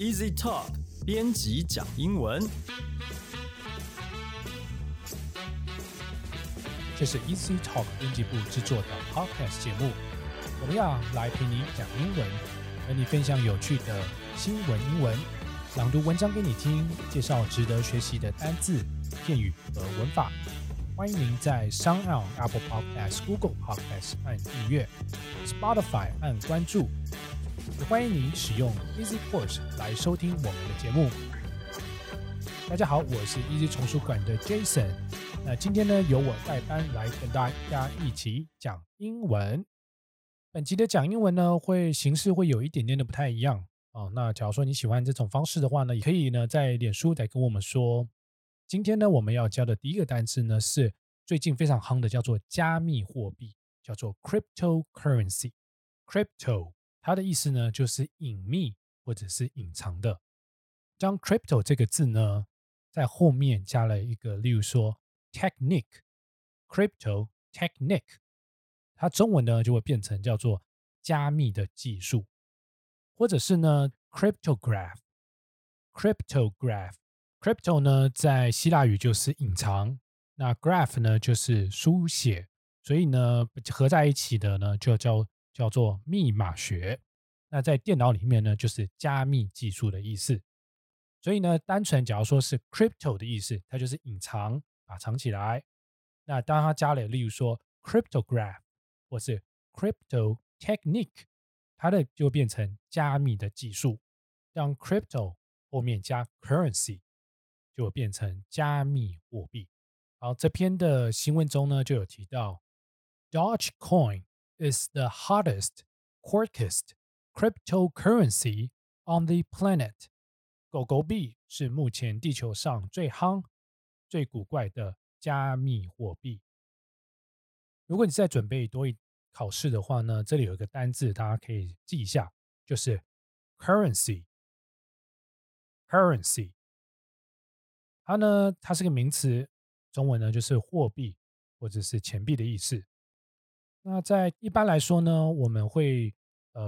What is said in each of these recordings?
Easy Talk 编辑讲英文，这是 Easy Talk 编辑部制作的 Podcast 节目，我们要来陪你讲英文，和你分享有趣的新闻英文，朗读文章给你听，介绍值得学习的单字、片语和文法。欢迎您在 SoundOn、Apple Podcast、Google Podcast 按订阅， Spotify 按关注。也欢迎您使用 Easy Course 来收听我们的节目。大家好，我是 Easy 丛书馆的 Jason。那今天呢，由我代班来跟大家一起讲英文。本集的讲英文呢，形式会有一点点的不太一样哦。那假如说你喜欢这种方式的话呢，也可以呢在脸书来跟我们说。今天呢，我们要教的第一个单词呢，是最近非常夯的，叫做加密货币，叫做 cryptocurrency。crypto 它的意思呢，就是隐秘或者是隐藏的。将 crypto 这个字呢，在后面加了一个，例如说 technique， crypto technique， 它中文呢就会变成叫做加密的技术，或者是呢 cryptograph， cryptograph。Crypto 呢，在希腊语就是隐藏，那 graph 呢就是书写，所以呢合在一起的呢就叫做密码学。那在电脑里面呢，就是加密技术的意思。所以呢，单纯假如说是 crypto 的意思，它就是隐藏，把藏起来。那当它加了，例如说 cryptograph 或是 crypto technique， 它的就变成加密的技术。让 crypto 后面加 currency。就变成加密货币。好，这篇的新闻中呢，就有提到 Dogecoin is the hottest, quirkiest cryptocurrency on the planet. 狗狗币是目前地球上最夯、最古怪的加密货币。如果你在准备多益考试的话呢，这里有一个单字大家可以记一下，就是 currency。currency。它呢，它是个名词，中文呢就是货币或者是钱币的意思。那在一般来说呢，我们会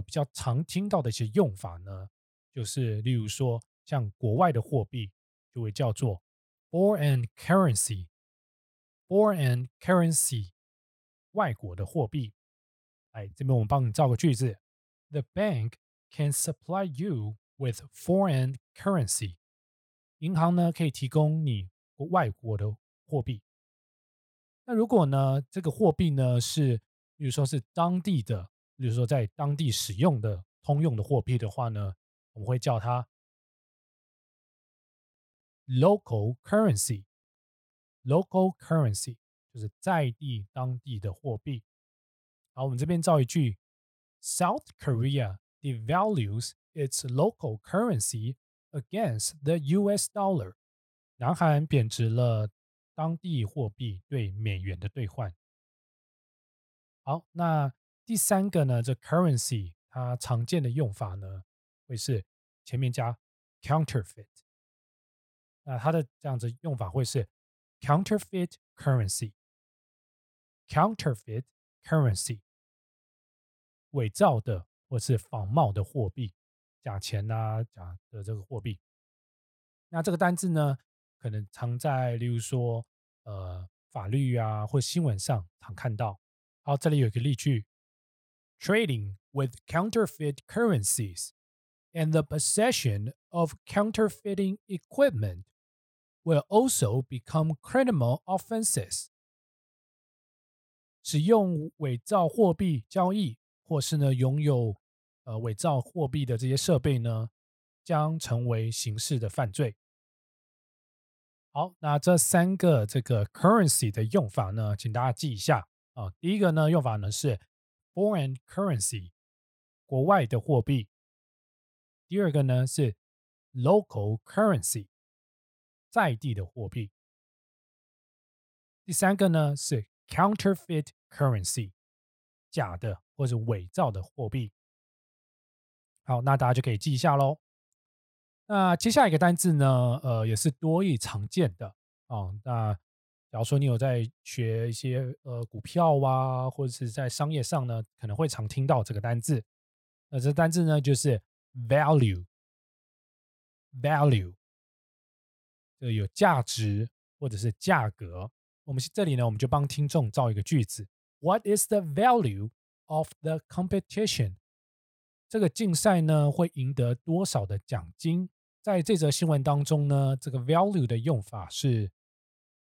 比较常听到的一些用法呢，就是例如说像国外的货币就会叫做 foreign currency， foreign currency， 外国的货币。来，这边我们帮你造个句子 ：The bank can supply you with foreign currency。银行呢可以提供你外国的货币。那如果呢这个货币呢是比如说是当地的，比如说在当地使用的通用的货币的话呢，我们会叫它 local currency。local currency 就是在地当地的货币。好，我们这边造一句 South Korea devalues its local currency against the US dollar， 南韩贬值了当地货币对美元的兑换。好，那第三个呢，这 currency 它常见的用法呢，会是前面加 counterfeit。那它的这样子用法会是 counterfeit currency。counterfeit currency 伪造的或是仿冒的货币。假钱啊，假的这个货币。那这个单字呢，可能常在例如说法律啊或新闻上常看到。好，这里有一个例句 Trading with counterfeit currencies and the possession of counterfeiting equipment will also become criminal offenses。 使用伪造货币交易或是呢拥有伪造货币的这些设备呢，将成为刑事的犯罪。好，那这三个这个 currency 的用法呢，请大家记一下啊。第一个呢，用法呢是 foreign currency， 国外的货币。第二个呢是 local currency， 在地的货币。第三个呢是 counterfeit currency， 假的或者伪造的货币。好，那大家就可以记一下咯。那接下来一个单字呢，也是多益常见的哦。那假如说你有在学一些股票啊，或者是在商业上呢，可能会常听到这个单字。那这单字呢，就是 value， value 有价值或者是价格。我们这里呢，我们就帮听众造一个句子。 What is the value of the competition？ 这个竞赛呢会赢得多少的奖金。在这则新闻当中呢，这个 value 的用法是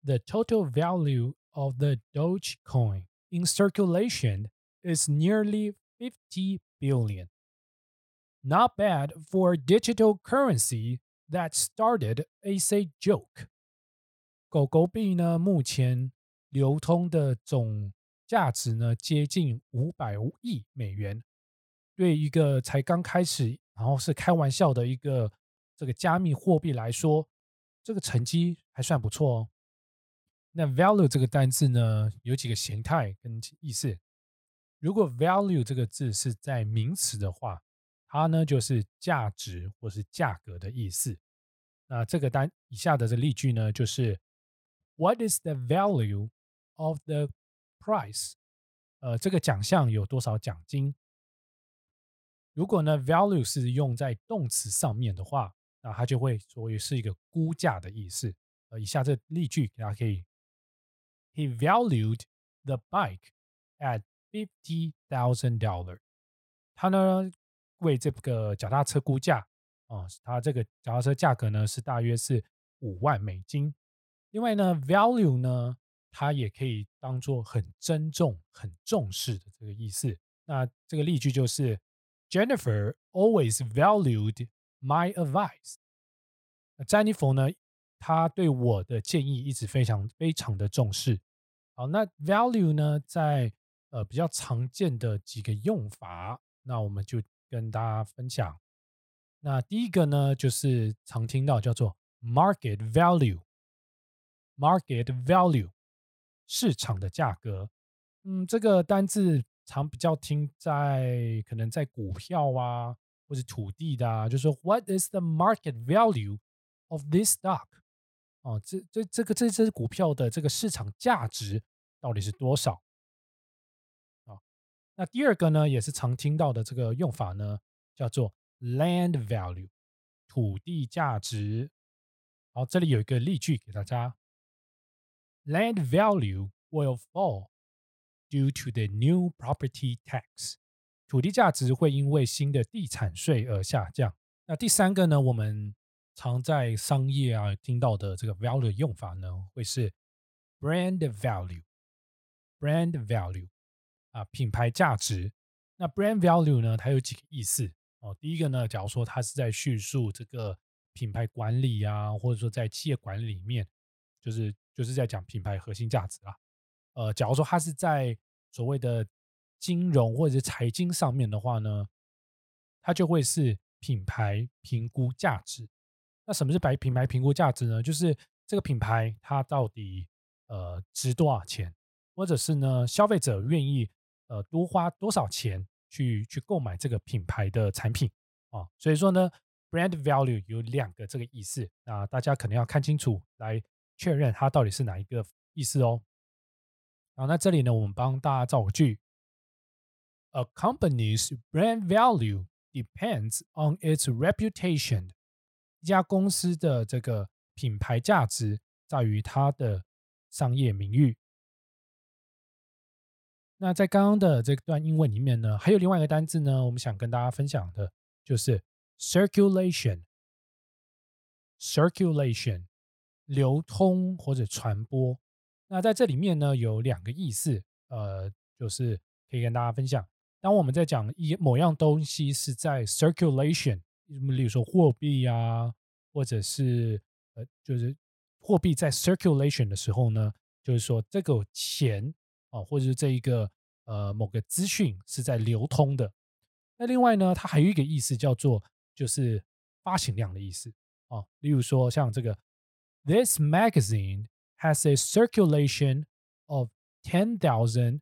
The total value of the Dogecoin in circulation is nearly $50 billion. Not bad for a digital currency that started as a joke. 狗狗币呢目前流通的总价值呢接近500亿美元，对一个才刚开始然后是开玩笑的一个这个加密货币来说，这个成绩还算不错哦。那 value 这个单字呢有几个形态跟意思。如果 value 这个字是在名词的话，它呢就是价值或是价格的意思。那这个以下的这例句呢就是 What is the value of the prize？ 这个奖项有多少奖金。如果呢 value 是用在动词上面的话，那它就会所谓是一个估价的意思。以下这例句大家可以 He valued the bike at $50,000。 他呢为这个脚踏车估价，它这个脚踏车价格呢是大约是5万美金。另外呢 value 呢它也可以当作很珍重很重视的这个意思。那这个例句就是 Jennifer always valued my advice。 詹妮弗呢她对我的建议一直非常非常的重视。好，那 value 呢在比较常见的几个用法，那我们就跟大家分享。那第一个呢就是常听到叫做 market value。 market value 市场的价格。这个单字常比较听在可能在股票啊或者土地的啊，就是说 What is the market value of this stock？ 这只股票的这个市场价值到底是多少。那第二个呢也是常听到的这个用法呢叫做 land value 土地价值。好，这里有一个例句给大家。 Land value will fall due to the new property tax。 土地价值会因为新的地产税而下降。那第三个呢我们常在商业啊听到的这个 value 的用法呢会是 brand value。 brand value品牌价值。那 brand value 呢它有几个意思，第一个呢假如说它是在叙述这个品牌管理啊，或者说在企业管理里面就是在讲品牌核心价值啦，假如说它是在所谓的金融或者是财经上面的话呢，它就会是品牌评估价值。那什么是品牌评估价值呢？就是这个品牌它到底值多少钱，或者是呢消费者愿意多花多少钱去购买这个品牌的产品，所以说呢 brand value 有两个这个意思，那大家可能要看清楚来确认它到底是哪一个意思哦。好，那这里呢我们帮大家造个句。 A company's brand value depends on its reputation。 一家公司的这个品牌价值在于它的商业名誉。那在刚刚的这段英文里面呢还有另外一个单字呢我们想跟大家分享的就是 circulation。 circulation 流通或者传播。那在这里面呢有两个意思就是可以跟大家分享。当我们在讲某样东西是在 circulation， 例如说货币啊或者是就是货币在 circulation 的时候呢，就是说这个钱或者是这一个某个资讯是在流通的。那另外呢它还有一个意思叫做就是发行量的意思，例如说像这个 This magazine has a circulation of 10,000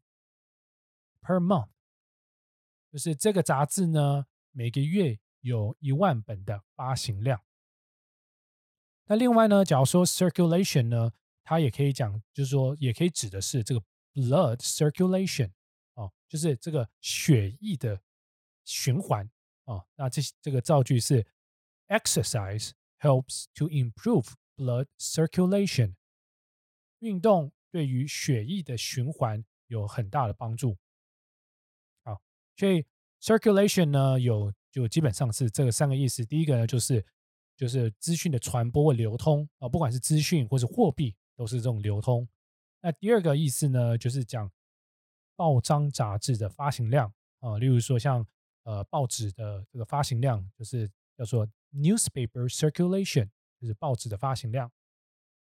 per month。 就是这个杂志呢每个月有1万本的发行量。那另外呢假如说 circulation 呢它也可以讲就是说也可以指的是这个blood circulation，就是这个血液的循环。那这个造句是 Exercise helps to improve blood circulation. 运动对于血液的循环有很大的帮助。好，所以 circulation 呢就基本上是这个三个意思。第一个呢就是资讯的传播或流通啊，不管是资讯或是货币都是这种流通。那第二个意思呢就是讲报章杂志的发行量啊，例如说像报纸的这个发行量就是叫做 newspaper circulation， 就是报纸的发行量。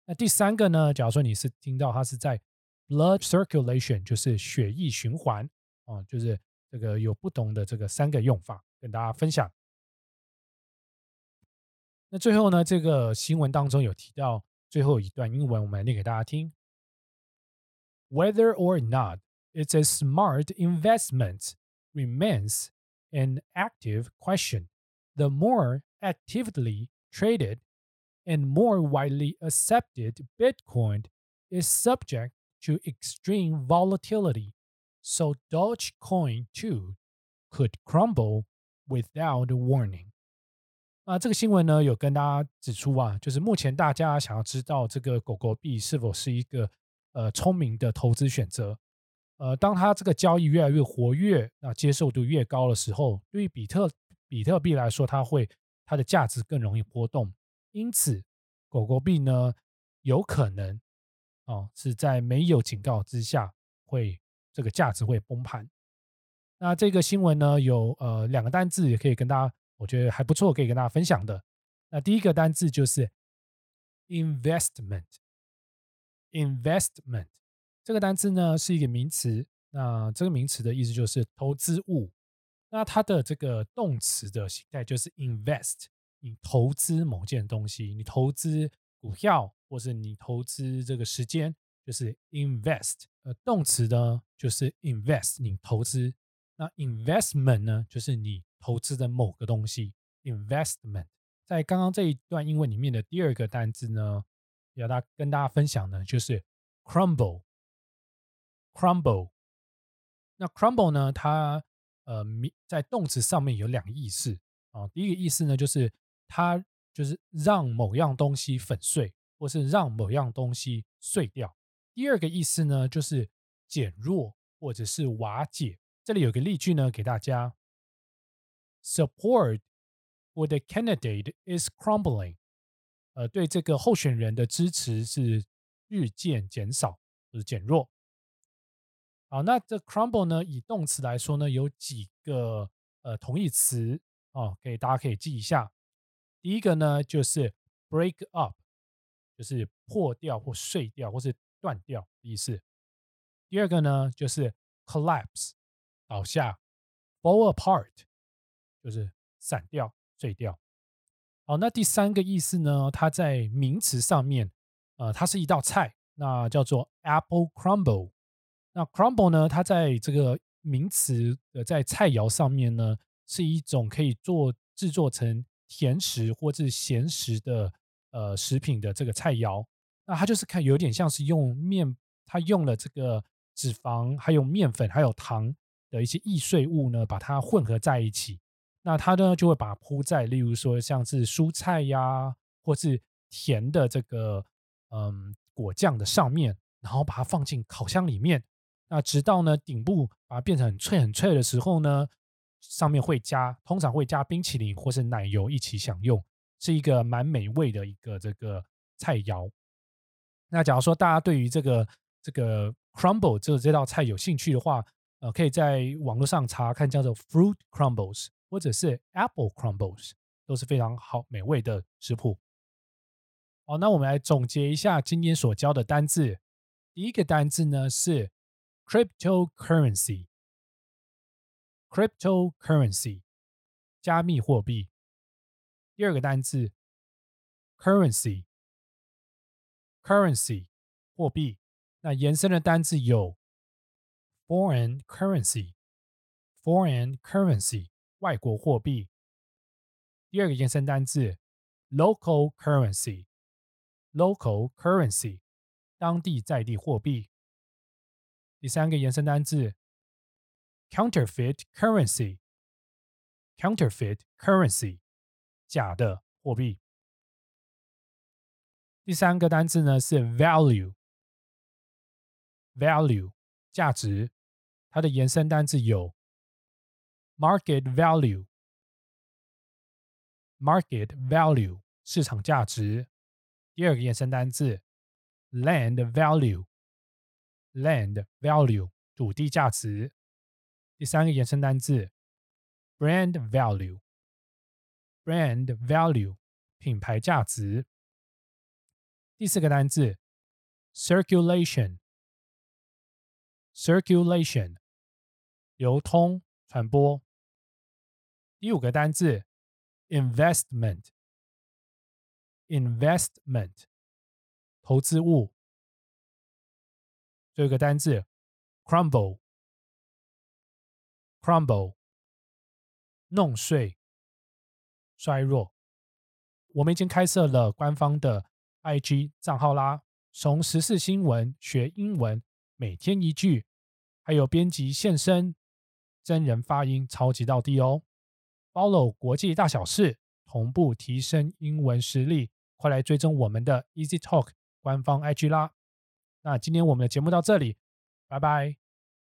那第三个呢，假如说你是听到它是在 blood circulation， 就是血液循环啊，就是这个有不同的这个三个用法跟大家分享。那最后呢，这个新闻当中有提到最后一段英文，我们来念给大家听。Whether or not it's a smart investment remains an active question. The more actively traded and more widely accepted Bitcoin is subject to extreme volatility, so Dogecoin too could crumble without warning.这个新闻呢有跟大家指出啊，就是目前大家想要知道这个狗狗币是否是一个聪明的投资选择，当它这个交易越来越活跃，那接受度越高的时候，对于比特币来说，它的价值更容易波动，因此狗狗币呢有可能是在没有警告之下这个价值会崩盘。那这个新闻呢有两个单字也可以跟大家，我觉得还不错，可以跟大家分享的。那第一个单字就是 investment， 这个单字呢是一个名词，那这个名词的意思就是投资物，那它的这个动词的形态就是 invest， 你投资某件东西，你投资股票或是你投资这个时间，就是 invest， 动词呢就是 invest， 你投资，那 investment 呢就是你投资的某个东西 investment。 在刚刚这一段英文里面的第二个单字呢要跟大家分享呢就是 crumble。 那 crumble 呢它在动词上面有两个意思啊，第一个意思呢就是它就是让某样东西粉碎或是让某样东西碎掉，第二个意思呢就是减弱或者是瓦解。这里有个例句呢给大家，Support for the candidate is crumbling. 对这个候选人的支持是日渐减少，就是减弱。好，那这 crumble 呢，以动词来说呢，有几个同义词给大家可以记一下。第一个呢，就是 break up， 就是破掉或碎掉或是断掉的意思。第二个呢，就是 collapse， 倒下 ，fall apart。就是散掉碎掉。好，那第三个意思呢，它在名词上面它是一道菜，那叫做 apple crumble。 那 crumble 呢，它在这个名词在菜肴上面呢是一种可以制作成甜食或是咸食的食品的这个菜肴，那它就是有点像是它用了这个脂肪还有面粉还有糖的一些易碎物呢把它混合在一起，那它呢就会把铺在例如说像是蔬菜呀或是甜的这个果酱的上面，然后把它放进烤箱里面，那直到呢顶部把它变成很脆很脆的时候呢，上面通常会加冰淇淋或是奶油一起享用，是一个蛮美味的一个这个菜肴。那假如说大家对于这个 crumble 这道菜有兴趣的话，可以在网络上查看叫做 fruit crumbles或者是 apple crumbles， 都是非常好美味的食谱。好，那我们来总结一下今天所教的单字。第一个单字呢是 cryptocurrency， 加密货币。第二个单字 currency， 货币。那延伸的单字有 foreign currency， 外国货币。第二个延伸单字 local currency， 当地在地货币。第三个延伸单字 counterfeit currency， 假的货币。第三个单字呢是 value 价值，它的延伸单字有 market value 市场价值。第二个延伸单字 land value 土地价值。第三个延伸单字 brand value 品牌价值。第四个单字 circulation 流通传播。第五个单字 investment 投资物。最后一个单字 crumble 弄碎衰弱。我们已经开设了官方的 IG 账号啦，从时事新闻学英文，每天一句，还有编辑现身真人发音超级到地哦。 Follow 国际大小事，同步提升英文实力，快来追踪我们的 EasyTalk 官方 IG 啦。那今天我们的节目到这里，拜拜。